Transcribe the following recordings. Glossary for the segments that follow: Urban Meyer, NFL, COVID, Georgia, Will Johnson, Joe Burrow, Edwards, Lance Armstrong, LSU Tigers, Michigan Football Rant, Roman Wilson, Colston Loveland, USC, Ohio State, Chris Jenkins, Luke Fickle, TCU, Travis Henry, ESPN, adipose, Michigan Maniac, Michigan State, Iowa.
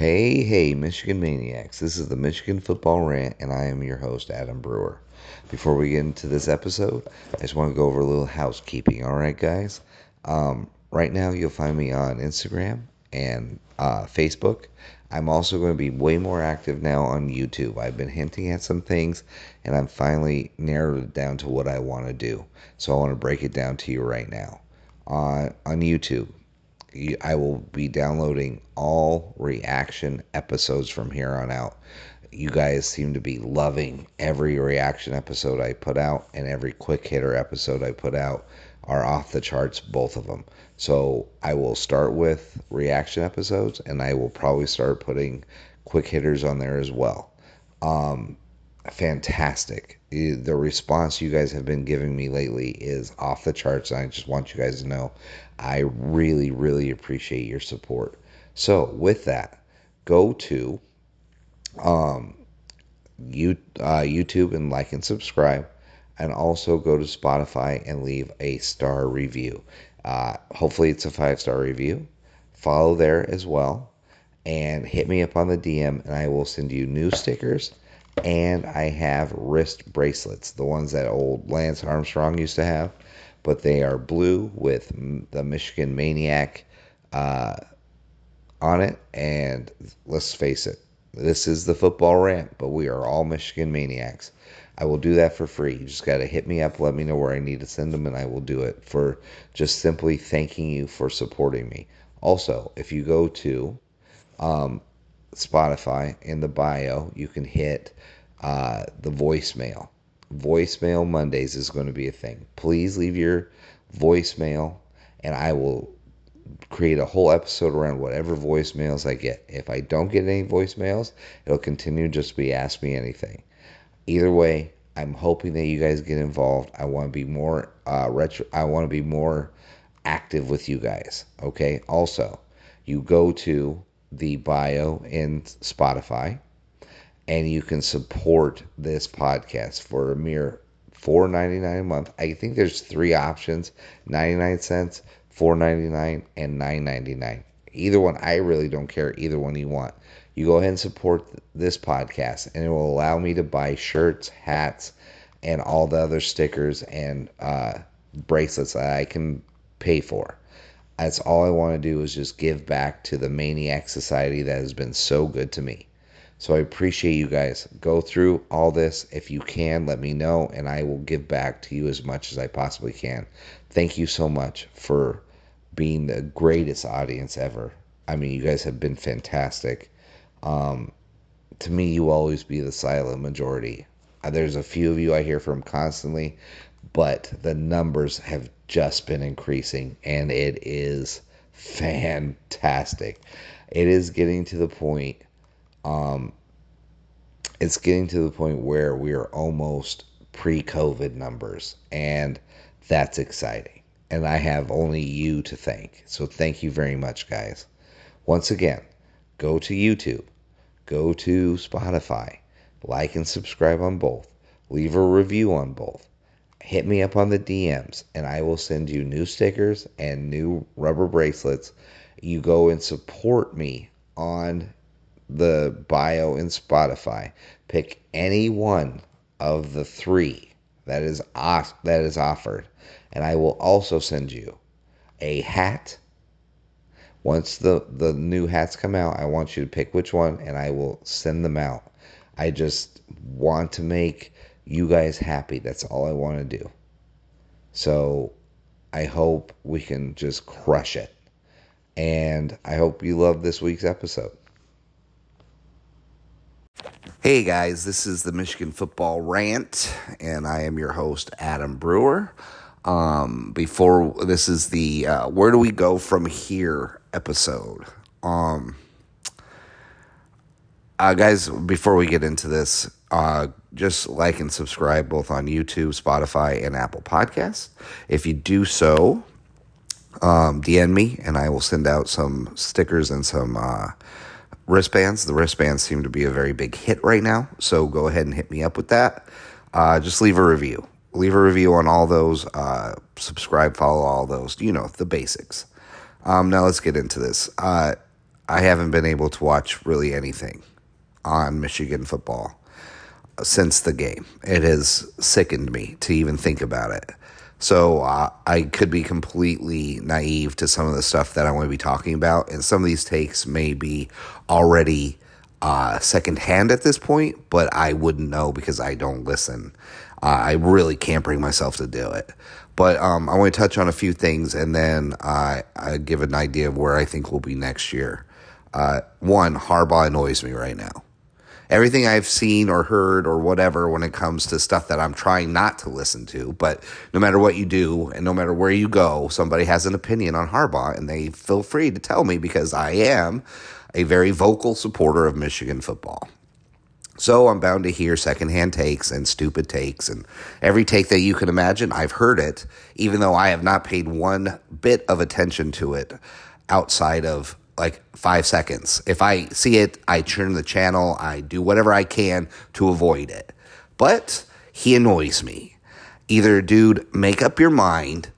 Hey, Michigan Maniacs. This is the Michigan Football Rant, and I am your host, Adam Brewer. Before we get into this episode, I just want to go over a little housekeeping, all right, guys? Right now, you'll find me on Instagram and Facebook. I'm also going to be way more active now on YouTube. I've been hinting at some things, and I'm finally narrowed it down to what I want to do. So I want to break it down to you right now. On YouTube, I will be downloading all reaction episodes from here on out. You guys seem to be loving every reaction episode I put out, and every quick hitter episode I put out are off the charts, both of them. So I will start with reaction episodes, and I will probably start putting quick hitters on there as well. Fantastic. The response you guys have been giving me lately is off the charts, and I just want you guys to know I really, really appreciate your support. So with that, go to YouTube and like and subscribe, and also go to Spotify and leave a star review. Hopefully it's a 5-star review. Follow there as well, and hit me up on the DM, and I will send you new stickers. And I have wrist bracelets, the ones that old Lance Armstrong used to have, but they are blue with the Michigan Maniac on it. And let's face it, this is the Football Rant, but we are all Michigan Maniacs. I will do that for free. You just got to hit me up, let me know where I need to send them, and I will do it for just simply thanking you for supporting me. Also, if you go to Spotify, in the bio, you can hit the voicemail. Voicemail Mondays is going to be a thing. Please leave your voicemail, and I will create a whole episode around whatever voicemails I get. If I don't get any voicemails, it'll continue just to be Ask Me Anything. Either way, I'm hoping that you guys get involved. I want to be more active with you guys. Okay. Also, you go to the bio in Spotify, and you can support this podcast for a mere $4.99 a month. I think there's three options: 99 cents, $4.99, and $9.99. Either one, I really don't care. Either one you want, you go ahead and support this podcast, and it will allow me to buy shirts, hats, and all the other stickers and bracelets that I can pay for. That's all I want to do, is just give back to the Maniac Society that has been so good to me. So I appreciate you guys. Go through all this. If you can, let me know, and I will give back to you as much as I possibly can. Thank you so much for being the greatest audience ever. I mean, you guys have been fantastic. To me, you always be the silent majority. There's a few of you I hear from constantly, but the numbers have just been increasing, and it is fantastic. It is getting to the point where we are almost pre-COVID numbers, and that's exciting. And I have only you to thank. So thank you very much, guys. Once again, go to YouTube, go to Spotify, like and subscribe on both, leave a review on both. Hit me up on the DMs, and I will send you new stickers and new rubber bracelets. You go and support me on the bio in Spotify. Pick any one of the three that is offered, and I will also send you a hat. Once the new hats come out, I want you to pick which one, and I will send them out. I just want to make you guys happy. That's all I want to do. So I hope we can just crush it. And I hope you love this week's episode. Hey guys, this is the Michigan Football Rant, and I am your host, Adam Brewer. Before this is the Where Do We Go From Here episode. Guys, before we get into this, just like and subscribe both on YouTube, Spotify, and Apple Podcasts. If you do so, DM me, and I will send out some stickers and some wristbands. The wristbands seem to be a very big hit right now, so go ahead and hit me up with that. Just leave a review. Leave a review on all those. Subscribe, follow all those. You know, the basics. Now let's get into this. I haven't been able to watch really anything on Michigan football since the game. It has sickened me to even think about it. So I could be completely naive to some of the stuff that I want to be talking about, and some of these takes may be already secondhand at this point, but I wouldn't know because I don't listen. I really can't bring myself to do it. But I want to touch on a few things, and then I give an idea of where I think we'll be next year. One, Harbaugh annoys me right now. Everything I've seen or heard or whatever when it comes to stuff that I'm trying not to listen to, but no matter what you do and no matter where you go, somebody has an opinion on Harbaugh, and they feel free to tell me because I am a very vocal supporter of Michigan football. So I'm bound to hear secondhand takes and stupid takes, and every take that you can imagine, I've heard it, even though I have not paid one bit of attention to it outside of like 5 seconds. If I see it, I turn the channel, I do whatever I can to avoid it. But he annoys me. Either, dude, make up your mind,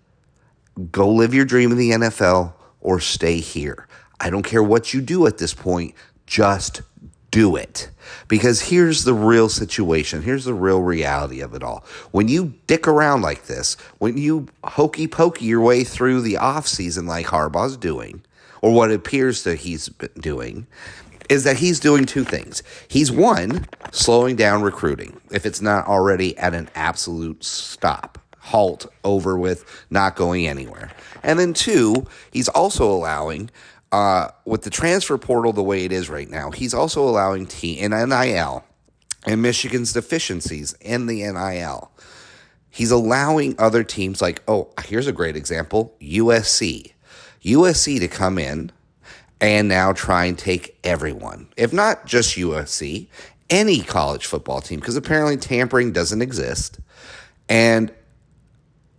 go live your dream in the NFL, or stay here. I don't care what you do at this point, just do it. Because here's the real situation. Here's the real reality of it all. When you dick around like this, when you hokey pokey your way through the offseason like Harbaugh's doing, or what it appears that he's doing, is that he's doing two things. He's, one, slowing down recruiting, if it's not already at an absolute stop, halt, over with, not going anywhere. And then, two, he's also allowing, with the transfer portal the way it is right now, he's also allowing NIL and Michigan's deficiencies in the NIL. He's allowing other teams like, oh, here's a great example, USC to come in and now try and take everyone. If not just USC, any college football team, because apparently tampering doesn't exist. And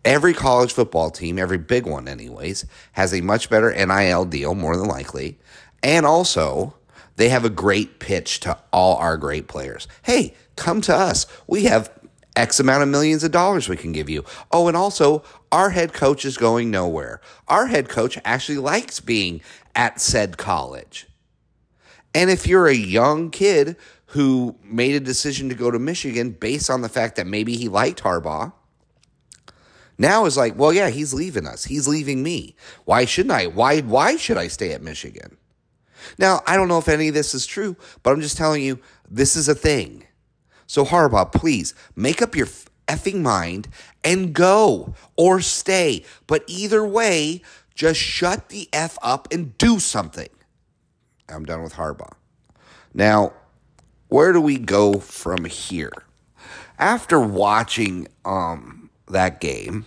every college football team, every big one anyways, has a much better NIL deal, more than likely. And also, they have a great pitch to all our great players. Hey, come to us. We have X amount of millions of dollars we can give you. Oh, and also, our head coach is going nowhere. Our head coach actually likes being at said college. And if you're a young kid who made a decision to go to Michigan based on the fact that maybe he liked Harbaugh, now is like, well, yeah, he's leaving us. He's leaving me. Why shouldn't I? Why should I stay at Michigan? Now, I don't know if any of this is true, but I'm just telling you, this is a thing. So Harbaugh, please make up your effing mind and go or stay. But either way, just shut the F up and do something. I'm done with Harbaugh. Now, where do we go from here? After watching that game,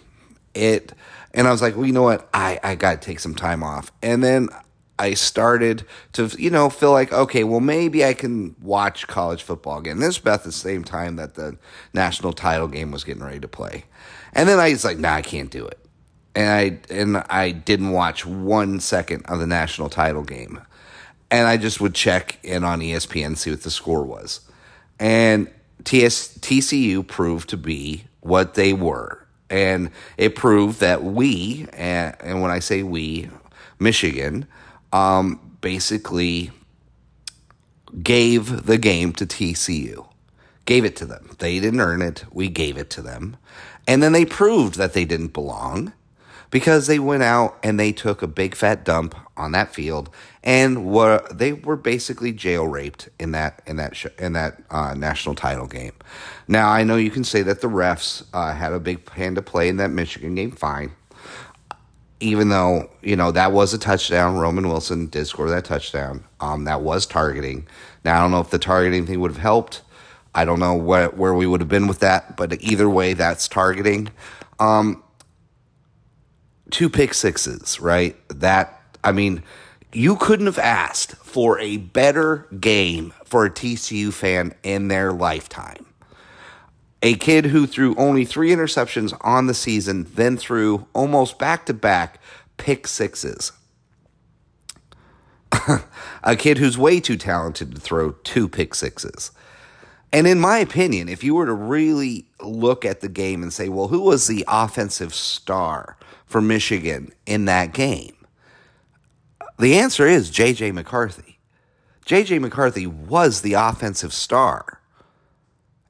and I was like, well, you know what? I got to take some time off. And then I started to, feel like, okay, well, maybe I can watch college football again. This was about the same time that the national title game was getting ready to play. And then I was like, nah, I can't do it. And I didn't watch 1 second of the national title game. And I just would check in on ESPN, see what the score was. And TCU proved to be what they were. And it proved that we, and when I say we, Michigan, basically gave the game to TCU, gave it to them. They didn't earn it. We gave it to them. And then they proved that they didn't belong because they went out and they took a big fat dump on that field, and they were basically jail raped in that national title game. Now, I know you can say that the refs had a big hand to play in that Michigan game. Fine. Even though, that was a touchdown. Roman Wilson did score that touchdown. That was targeting. Now, I don't know if the targeting thing would have helped. I don't know where we would have been with that. But either way, that's targeting. 2 pick sixes, right? You couldn't have asked for a better game for a TCU fan in their lifetime. A kid who threw only 3 interceptions on the season, then threw almost back-to-back pick sixes. A kid who's way too talented to throw 2 pick sixes. And in my opinion, if you were to really look at the game and say, well, who was the offensive star for Michigan in that game? The answer is J.J. McCarthy. J.J. McCarthy was the offensive star.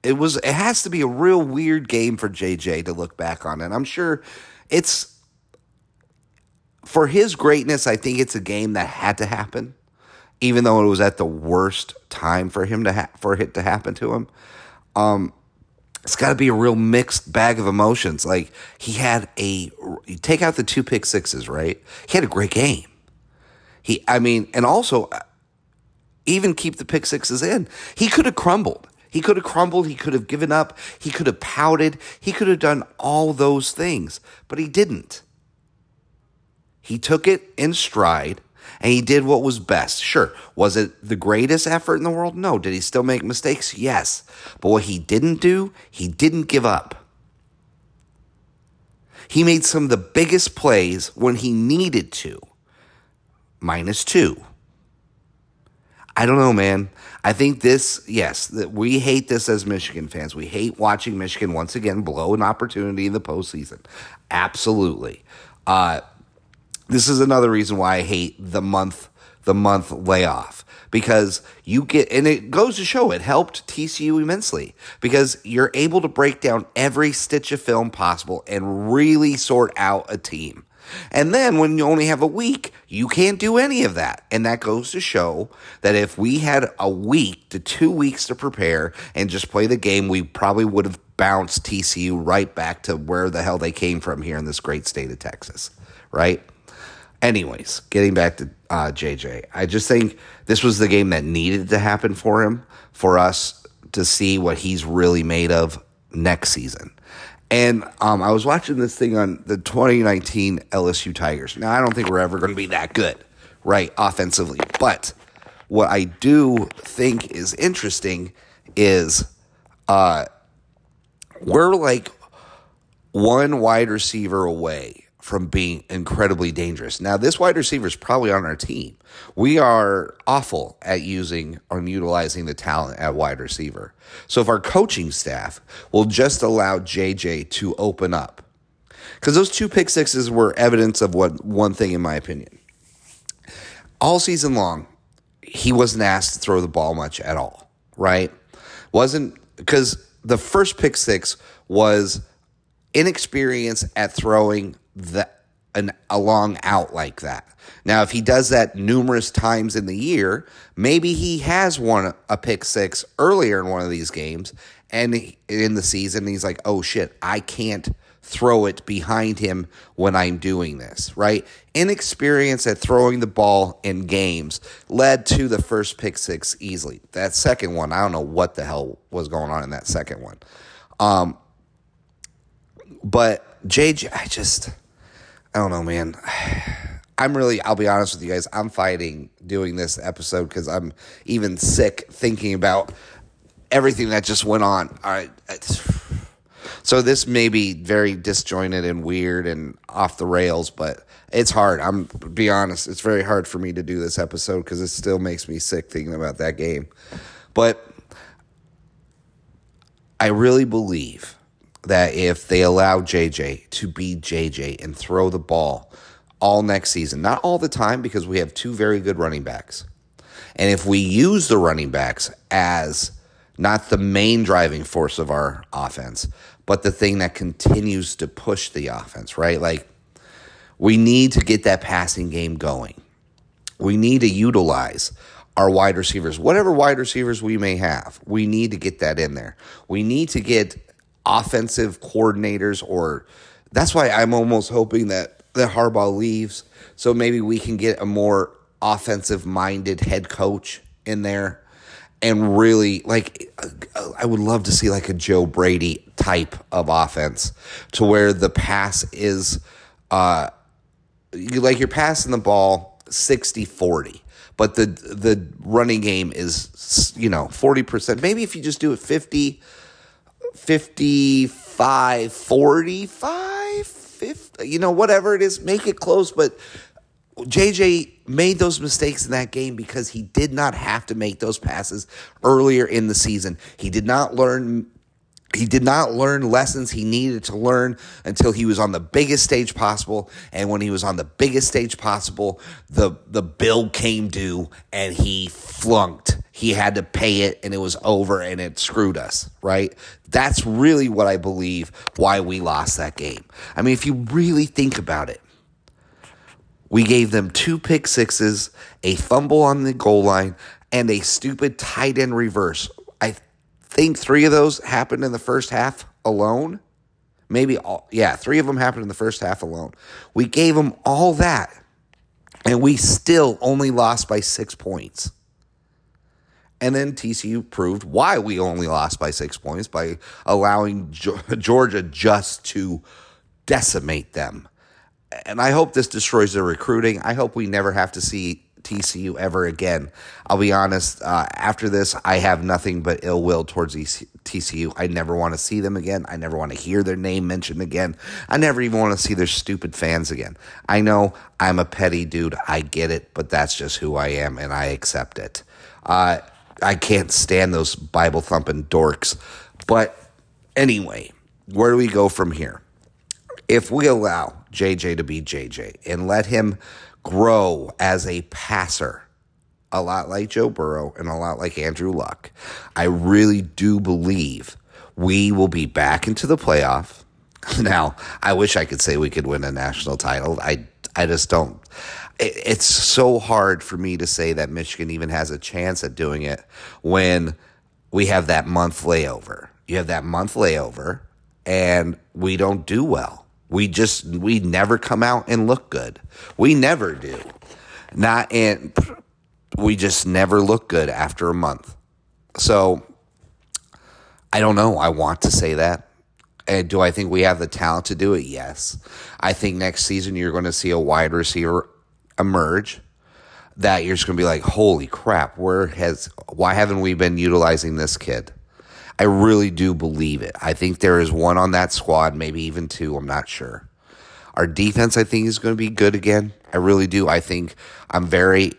It has to be a real weird game for J.J. to look back on, and I'm sure it's, for his greatness, I think it's a game that had to happen, even though it was at the worst time for him to for it to happen to him. It's got to be a real mixed bag of emotions. Like, he had you take out the 2 pick sixes, right? He had a great game. And also, even keep the pick sixes in, he could have crumbled. He could have given up. He could have pouted. He could have done all those things, but he didn't. He took it in stride, and he did what was best. Sure, was it the greatest effort in the world? No. Did he still make mistakes? Yes. But what he didn't do, he didn't give up. He made some of the biggest plays when he needed to. -2. I don't know, man. I think that we hate this as Michigan fans. We hate watching Michigan once again blow an opportunity in the postseason. Absolutely. This is another reason why I hate the month layoff, because and it goes to show it helped TCU immensely, because you're able to break down every stitch of film possible and really sort out a team. And then when you only have a week, you can't do any of that. And that goes to show that if we had a week to 2 weeks to prepare and just play the game, we probably would have bounced TCU right back to where the hell they came from here in this great state of Texas, right? Anyways, getting back to JJ, I just think this was the game that needed to happen for him, for us to see what he's really made of next season. And I was watching this thing on the 2019 LSU Tigers. Now, I don't think we're ever going to be that good, right, offensively. But what I do think is interesting is we're like one wide receiver away from being incredibly dangerous. Now, this wide receiver is probably on our team. We are awful at utilizing the talent at wide receiver. So if our coaching staff will just allow JJ to open up, because those 2 pick sixes were evidence of one thing, in my opinion. All season long, he wasn't asked to throw the ball much at all, right? Because the first pick six was inexperience at throwing a long out like that. Now, if he does that numerous times in the year, maybe he has won a pick six earlier in one of these games, and in the season, he's like, oh, shit, I can't throw it behind him when I'm doing this, right? Inexperience at throwing the ball in games led to the first pick six easily. That second one, I don't know what the hell was going on in that second one. But JJ, I don't know, man. I'll be honest with you guys, I'm fighting doing this episode because I'm even sick thinking about everything that just went on. All right. So this may be very disjointed and weird and off the rails, but it's hard. Be honest, it's very hard for me to do this episode because it still makes me sick thinking about that game. But I really believe that if they allow JJ to be JJ and throw the ball all next season, not all the time because we have 2 very good running backs, and if we use the running backs as not the main driving force of our offense, but the thing that continues to push the offense, right? Like, we need to get that passing game going. We need to utilize our wide receivers. Whatever wide receivers we may have, we need to get that in there. We need to get offensive coordinators, or that's why I'm almost hoping that Harbaugh leaves, so maybe we can get a more offensive-minded head coach in there, and really, like, I would love to see like a Joe Brady type of offense, to where the pass is, like, you're passing the ball 60-40. But the running game is 40%. Maybe if you just do it 55, 45, 50, whatever it is, make it close. But JJ made those mistakes in that game because he did not have to make those passes earlier in the season. He did not learn He did not learn lessons he needed to learn until he was on the biggest stage possible. And when he was on the biggest stage possible, the bill came due and he flunked. He had to pay it and it was over and it screwed us, right? That's really what I believe why we lost that game. I mean, if you really think about it, we gave them 2 pick-sixes, a fumble on the goal line, and a stupid tight end reverse. I think 3 of those happened in the first half alone. Maybe all, yeah, 3 of them happened in the first half alone. We gave them all that, and we still only lost by 6 points. And then TCU proved why we only lost by 6 points by allowing Georgia just to decimate them. And I hope this destroys their recruiting. I hope we never have to see TCU ever again. I'll be honest, after this, I have nothing but ill will towards TCU. I never want to see them again. I never want to hear their name mentioned again. I never even want to see their stupid fans again. I know I'm a petty dude. I get it, but that's just who I am, and I accept it. I can't stand those Bible-thumping dorks. But anyway, where do we go from here? If we allow J.J. to be J.J. and let him grow as a passer, a lot like Joe Burrow and a lot like Andrew Luck, I really do believe we will be back into the playoff. Now, I wish I could say we could win a national title. I just don't. It's so hard for me to say that Michigan even has a chance at doing it when we have that month layover. You have that month layover, and we don't do well. We never come out and look good. We never do. We just never look good after a month. So, I don't know. I want to say that. And do I think we have the talent to do it? Yes. I think next season you're going to see a wide receiver emerge that you're just going to be like, holy crap, why haven't we been utilizing this kid? I really do believe it. I think there is one on that squad, maybe even 2. I'm not sure. Our defense, I think, is going to be good again. I really do. I think I'm very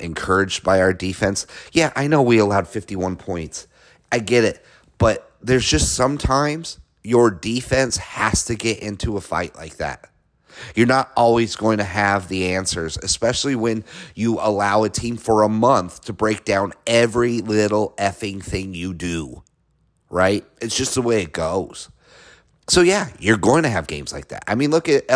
encouraged by our defense. Yeah, I know we allowed 51 points. I get it. But there's just sometimes your defense has to get into a fight like that. You're not always going to have the answers, especially when you allow a team for a month to break down every little effing thing you do. Right? It's just the way it goes. So, yeah, you're going to have games like that. I mean, look at,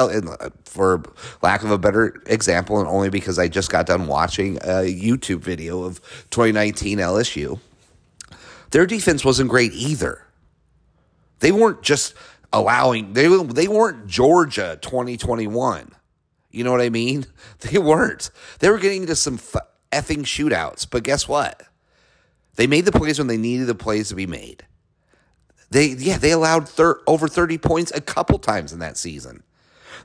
for lack of a better example, and only because I just got done watching a YouTube video of 2019 LSU, their defense wasn't great either. They weren't just allowing, they weren't Georgia 2021. You know what I mean? They weren't. They were getting into some effing shootouts, but guess what? They made the plays when they needed the plays to be made. They allowed over 30 points a couple times in that season.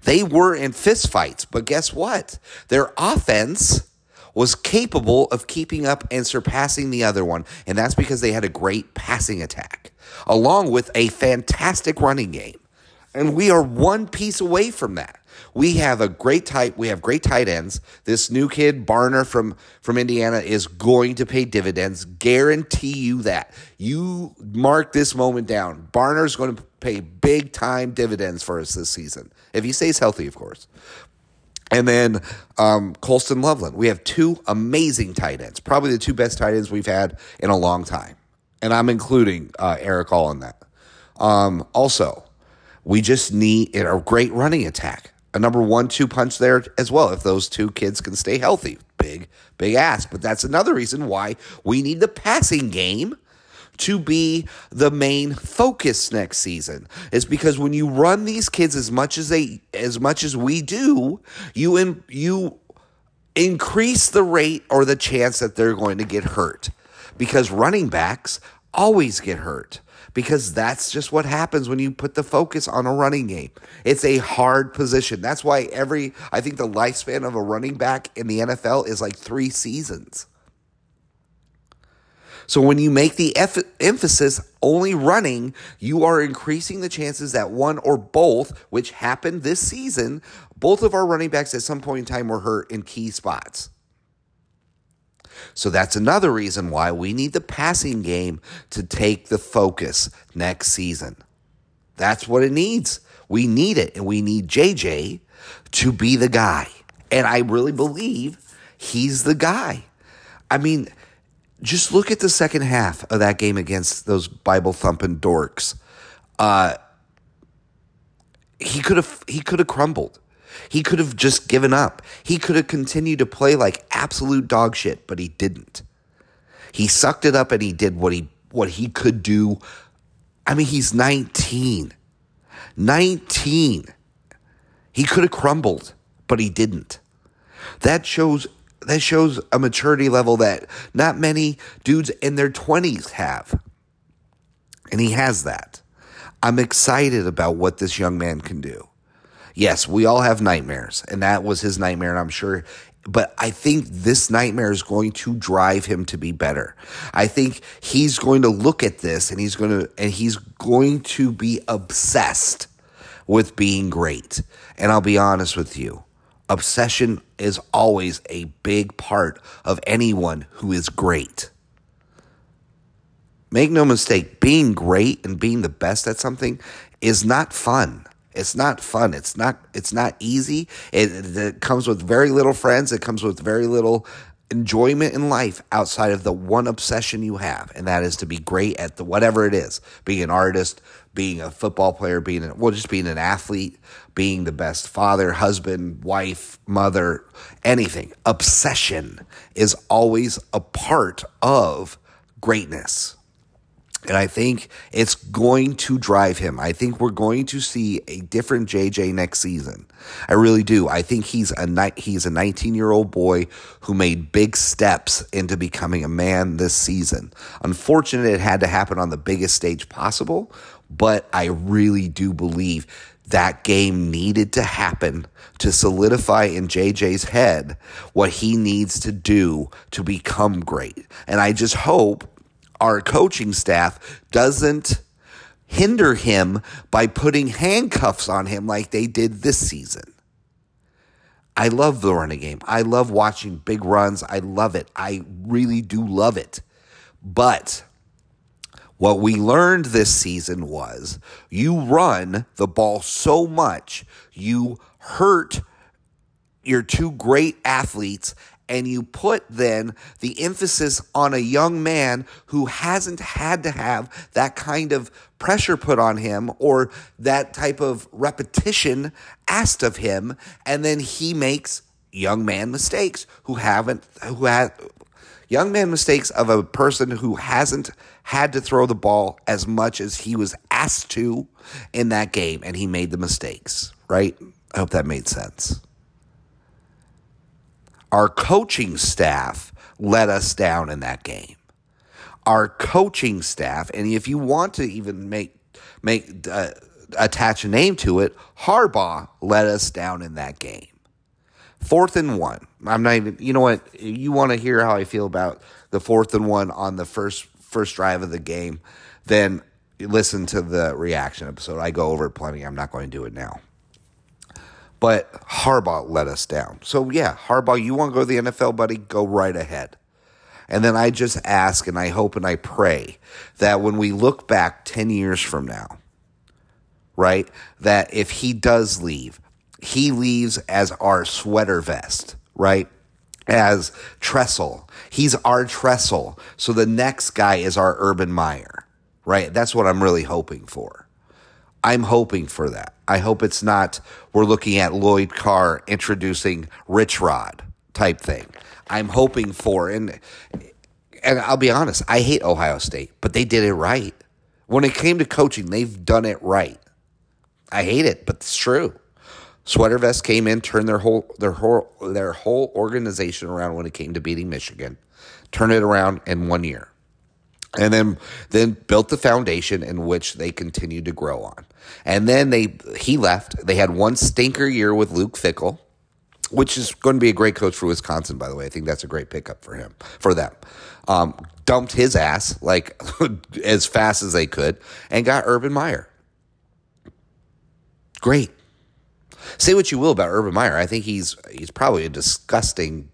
They were in fistfights, but guess what? Their offense was capable of keeping up and surpassing the other one, and that's because they had a great passing attack, along with a fantastic running game. And we are one piece away from that. We have great tight ends. This new kid, Barner from Indiana, is going to pay dividends. Guarantee you that. You mark this moment down. Barner's going to pay big time dividends for us this season. If he stays healthy, of course. And then Colston Loveland. We have 2 amazing tight ends. Probably the 2 best tight ends we've had in a long time. And I'm including Eric Hall in that. Also, we just need a great running attack. A number 1-2 punch there as well, if those 2 kids can stay healthy. Big ass. But that's another reason why we need the passing game to be the main focus next season. It's because when you run these kids as much as we do, you increase the rate or the chance that they're going to get hurt. Because running backs always get hurt. Because that's just what happens when you put the focus on a running game. It's a hard position. That's why I think the lifespan of a running back in the NFL is like 3 seasons. So when you make the emphasis only running, you are increasing the chances that one or both, which happened this season, both of our running backs at some point in time were hurt in key spots. So that's another reason why we need the passing game to take the focus next season. That's what it needs. We need it, and we need J.J. to be the guy. And I really believe he's the guy. I mean, just look at the second half of that game against those Bible-thumping dorks. He could have crumbled. He could have just given up. He could have continued to play like absolute dog shit, but he didn't. He sucked it up and he did what he could do. I mean, he's 19. 19. He could have crumbled, but he didn't. That shows a maturity level that not many dudes in their 20s have. And he has that. I'm excited about what this young man can do. Yes, we all have nightmares, and that was his nightmare, and I'm sure. But I think this nightmare is going to drive him to be better. I think he's going to look at this, and he's going to be obsessed with being great. And I'll be honest with you, obsession is always a big part of anyone who is great. Make no mistake, being great and being the best at something is not fun. It's not fun. It's not easy. It comes with very little friends. It comes with very little enjoyment in life outside of the one obsession you have, and that is to be great at whatever it is, being an artist, being a football player, just being an athlete, being the best father, husband, wife, mother, anything. Obsession is always a part of greatness. And I think it's going to drive him. I think we're going to see a different JJ next season. I really do. I think he's a 19-year-old boy who made big steps into becoming a man this season. Unfortunately, it had to happen on the biggest stage possible, but I really do believe that game needed to happen to solidify in JJ's head what he needs to do to become great. And I just hope our coaching staff doesn't hinder him by putting handcuffs on him like they did this season. I love the running game. I love watching big runs. I love it. I really do love it. But what we learned this season was you run the ball so much, you hurt your two great athletes, and you put then the emphasis on a young man who hasn't had to have that kind of pressure put on him or that type of repetition asked of him. And then he makes young man mistakes young man mistakes of a person who hasn't had to throw the ball as much as he was asked to in that game. And he made the mistakes, right? I hope that made sense. Our coaching staff let us down in that game. Our coaching staff, and if you want to even attach a name to it, Harbaugh let us down in that game. 4th and 1. I'm not even. You know what? You want to hear how I feel about the 4th and 1 on the first drive of the game? Then listen to the reaction episode. I go over it plenty. I'm not going to do it now. But Harbaugh let us down. So, yeah, Harbaugh, you want to go to the NFL, buddy? Go right ahead. And then I just ask and I hope and I pray that when we look back 10 years from now, right, that if he does leave, he leaves as our sweater vest, right, as Tressel. He's our Tressel. So the next guy is our Urban Meyer, right? That's what I'm really hoping for. I'm hoping for that. I hope it's not we're looking at Lloyd Carr introducing Rich Rod type thing. I'm hoping for, and I'll be honest, I hate Ohio State, but they did it right. When it came to coaching, they've done it right. I hate it, but it's true. Sweater Vest came in, turned their whole organization around when it came to beating Michigan. Turned it around in 1 year. And then built the foundation in which they continued to grow on. And then he left. They had one stinker year with Luke Fickle, which is going to be a great coach for Wisconsin, by the way. I think that's a great pickup for him, for them. Dumped his ass like as fast as they could and got Urban Meyer. Great. Say what you will about Urban Meyer. I think he's probably a disgusting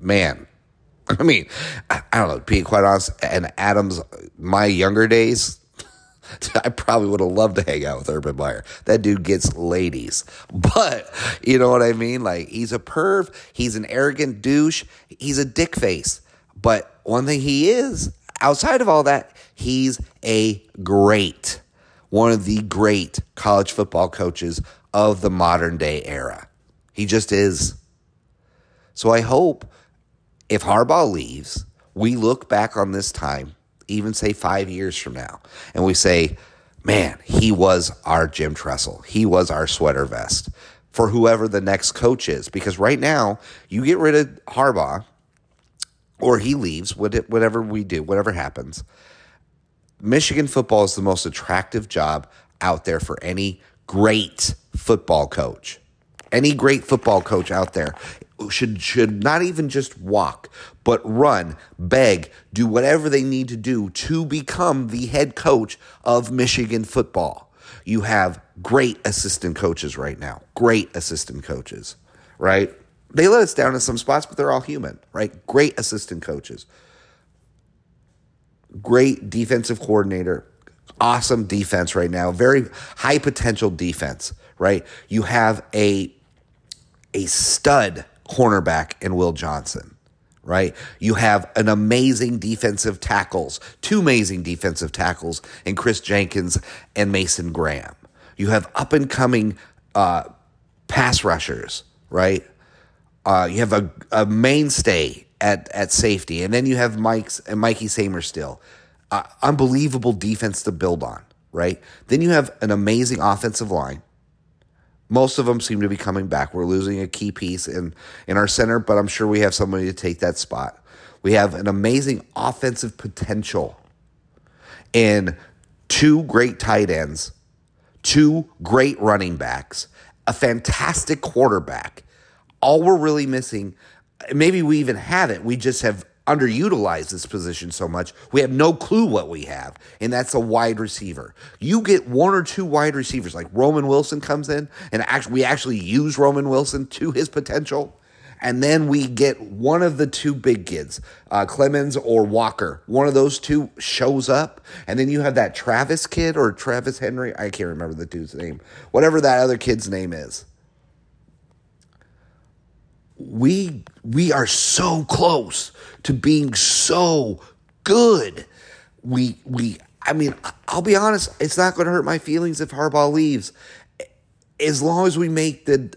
man. I mean, I don't know, being quite honest, and Adams, my younger days, I probably would have loved to hang out with Urban Meyer. That dude gets ladies. But, you know what I mean? Like, he's a perv. He's an arrogant douche. He's a dick face. But one thing he is, outside of all that, he's a great, one of the great college football coaches of the modern day era. He just is. So I hope if Harbaugh leaves, we look back on this time, even say 5 years from now, and we say, man, he was our Jim Tressel. He was our sweater vest for whoever the next coach is. Because right now, you get rid of Harbaugh or he leaves, whatever we do, whatever happens, Michigan football is the most attractive job out there for any great football coach. Any great football coach out there should not even just walk, but run, beg, do whatever they need to do to become the head coach of Michigan football. You have great assistant coaches right now. Great assistant coaches, right? They let us down in some spots, but they're all human, right? Great assistant coaches. Great defensive coordinator. Awesome defense right now. Very high potential defense, right? You have a stud cornerback in Will Johnson, right? You have an amazing defensive tackles, two amazing defensive tackles in Chris Jenkins and Mason Graham. You have up-and-coming pass rushers, right? You have a mainstay at safety, and then you have Mikey Samer still. Unbelievable defense to build on, right? Then you have an amazing offensive line. Most of them seem to be coming back. We're losing a key piece in our center, but I'm sure we have somebody to take that spot. We have an amazing offensive potential in two great tight ends, two great running backs, a fantastic quarterback. All we're really missing, maybe we even have it, we just have underutilized this position so much, we have no clue what we have, and that's a wide receiver. You get one or two wide receivers, like Roman Wilson comes in, and we actually use Roman Wilson to his potential, and then we get one of the two big kids, Clemens or Walker. One of those two shows up, and then you have that Travis kid or Travis Henry. I can't remember the dude's name. Whatever that other kid's name is. We are so close to being so good. I mean, I'll be honest, it's not going to hurt my feelings if Harbaugh leaves, as long as we make the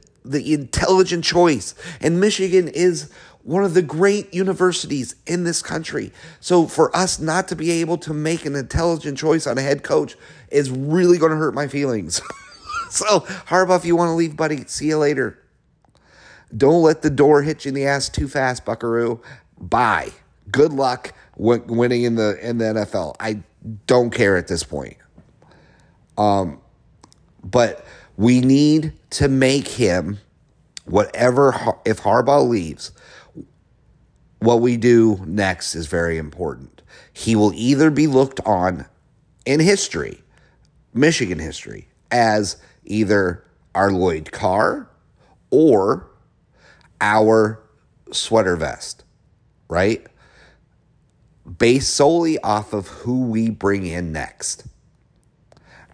intelligent choice. And Michigan is one of the great universities in this country. So for us not to be able to make an intelligent choice on a head coach is really going to hurt my feelings. So Harbaugh, if you want to leave, buddy, see you later. Don't let the door hit you in the ass too fast, buckaroo. Bye. Good luck winning in the NFL. I don't care at this point. But we need to make him, whatever, if Harbaugh leaves, what we do next is very important. He will either be looked on in history, Michigan history, as either our Lloyd Carr or our sweater vest, right? Based solely off of who we bring in next.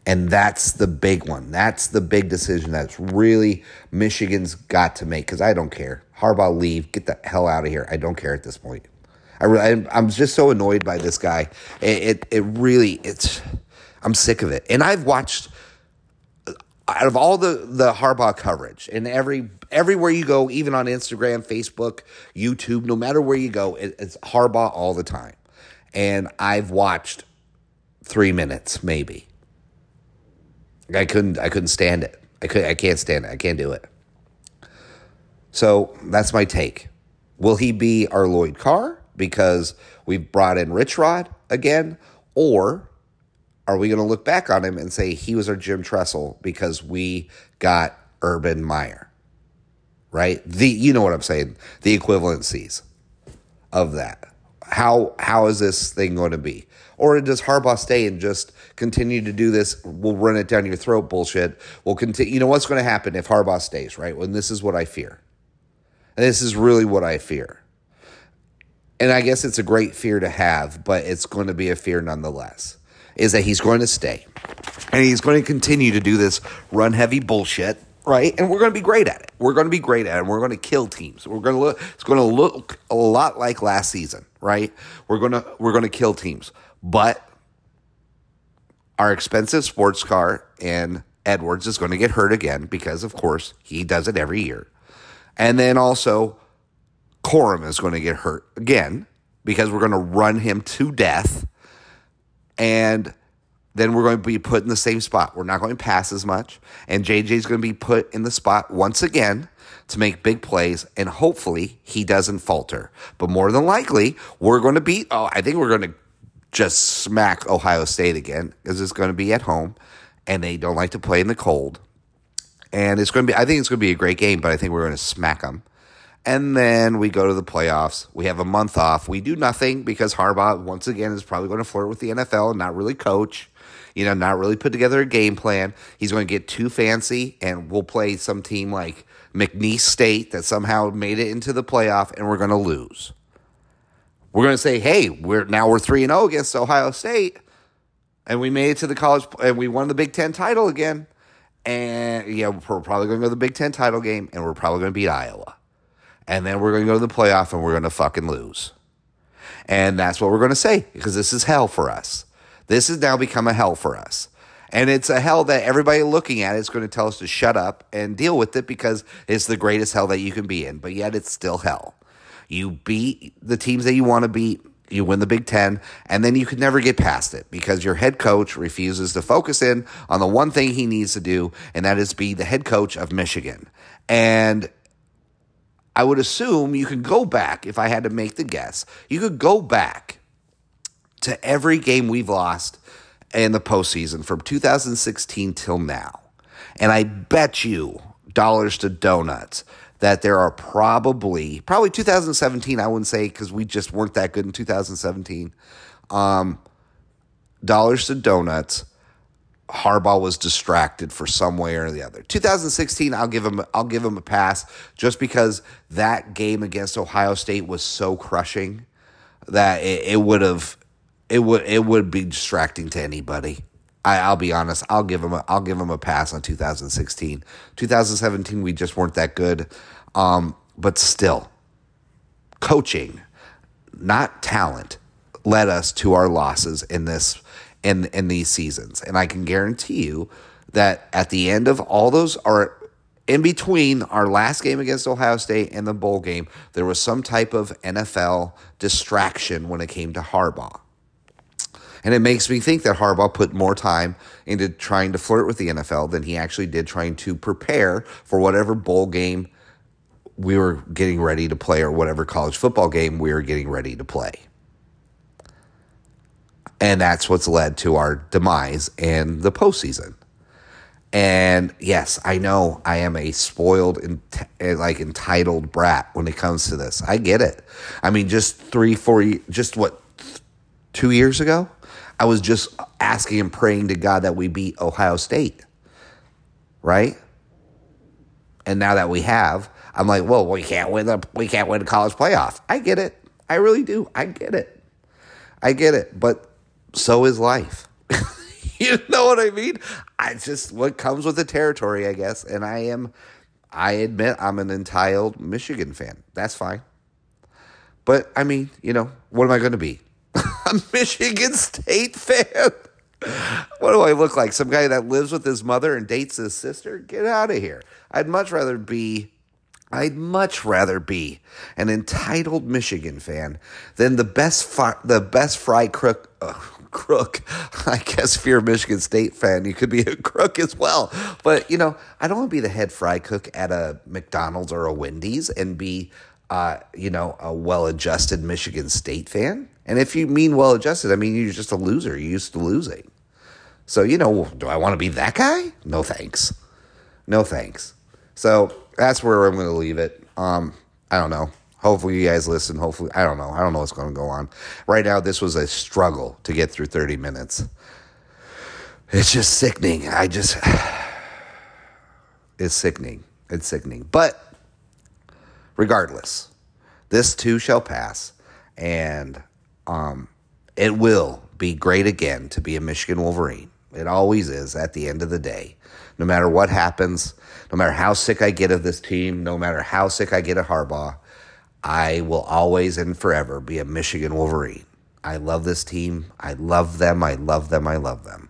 And that's the big one. That's the big decision that's really Michigan's got to make, because I don't care. Harbaugh, leave. Get the hell out of here. I don't care at this point. I'm just so annoyed by this guy. I'm sick of it. And I've watched, out of all the Harbaugh coverage, and everywhere you go, even on Instagram, Facebook, YouTube, no matter where you go, it's Harbaugh all the time. And I've watched 3 minutes, maybe. I couldn't stand it. I can't stand it. I can't do it. So that's my take. Will he be our Lloyd Carr because we've brought in Rich Rod again, or are we going to look back on him and say he was our Jim Tressel because we got Urban Meyer, right? You know what I'm saying? The equivalencies of that. How is this thing going to be? Or does Harbaugh stay and just continue to do this? We'll run it down your throat bullshit. We'll continue. You know what's going to happen if Harbaugh stays, right? When this is what I fear. And this is really what I fear. and I guess it's a great fear to have, but it's going to be a fear nonetheless, is that he's going to stay. And he's going to continue to do this run-heavy bullshit, right? And we're going to be great at it. We're going to be great at it. We're going to kill teams. We're going to look. It's going to look a lot like last season, right? We're going to kill teams. But our expensive sports car and Edwards is going to get hurt again because, of course, he does it every year. And then also Corum is going to get hurt again because we're going to run him to death. And then we're going to be put in the same spot. We're not going to pass as much. And J.J.'s going to be put in the spot once again to make big plays. And hopefully he doesn't falter. But more than likely, we're going to beat. Oh, I think we're going to just smack Ohio State again because it's going to be at home. And they don't like to play in the cold. And it's going to be, I think it's going to be a great game, but I think we're going to smack them. And then we go to the playoffs. We have a month off. We do nothing because Harbaugh, once again, is probably going to flirt with the NFL and not really coach, you know, not really put together a game plan. He's going to get too fancy, and we'll play some team like McNeese State that somehow made it into the playoff, and we're going to lose. We're going to say, hey, we're 3-0 against Ohio State. And we made it to the college, and we won the Big Ten title again. And, yeah, we're probably going to go to the Big Ten title game, and we're probably going to beat Iowa. And then we're going to go to the playoff, and we're going to fucking lose. And that's what we're going to say, because this is hell for us. This has now become a hell for us. And it's a hell that everybody looking at is going to tell us to shut up and deal with it, because it's the greatest hell that you can be in. But yet it's still hell. You beat the teams that you want to beat. You win the Big Ten, and then you could never get past it because your head coach refuses to focus in on the one thing he needs to do, and that is be the head coach of Michigan. And I would assume you could go back, if I had to make the guess, you could go back to every game we've lost in the postseason from 2016 till now. And I bet you dollars to donuts that there are probably 2017, I wouldn't say, because we just weren't that good in 2017. Dollars to donuts, Harbaugh was distracted for some way or the other. 2016, I'll give him a pass just because that game against Ohio State was so crushing that it would be distracting to anybody. I'll be honest. I'll give him a pass on 2016. 2017, we just weren't that good. But still, coaching, not talent, led us to our losses in these seasons. And I can guarantee you that at the end of all those, or in between our last game against Ohio State and the bowl game, there was some type of NFL distraction when it came to Harbaugh. And it makes me think that Harbaugh put more time into trying to flirt with the NFL than he actually did trying to prepare for whatever bowl game we were getting ready to play or whatever college football game we were getting ready to play. And that's what's led to our demise in the postseason. And yes, I know I am a spoiled and entitled brat when it comes to this. I get it. I mean, just 2 years ago, I was just asking and praying to God that we beat Ohio State, right? And now that we have, I'm like, well, we can't win the college playoff. I get it. I really do. I get it. But so is life. You know what I mean? It's just what comes with the territory, I guess. And I admit I'm an entitled Michigan fan. That's fine. But I mean, you know, what am I going to be? A Michigan State fan? What do I look like? Some guy that lives with his mother and dates his sister? Get out of here. I'd much rather be an entitled Michigan fan than the best fried crook. Crook. I guess if you're a Michigan State fan, you could be a crook as well. But, you know, I don't want to be the head fry cook at a McDonald's or a Wendy's and be, a well-adjusted Michigan State fan. And if you mean well-adjusted, I mean you're just a loser. You're used to losing. So, you know, do I want to be that guy? No thanks. So that's where I'm going to leave it. I don't know. Hopefully you guys listen. Hopefully, I don't know. I don't know what's going to go on. Right now, this was a struggle to get through 30 minutes. It's just sickening. It's sickening. But regardless, this too shall pass. And it will be great again to be a Michigan Wolverine. It always is at the end of the day. No matter what happens, no matter how sick I get of this team, no matter how sick I get of Harbaugh, I will always and forever be a Michigan Wolverine. I love this team. I love them. I love them. I love them.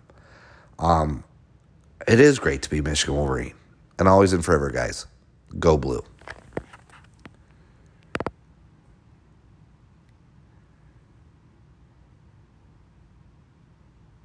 It is great to be Michigan Wolverine. And always and forever, guys, go blue.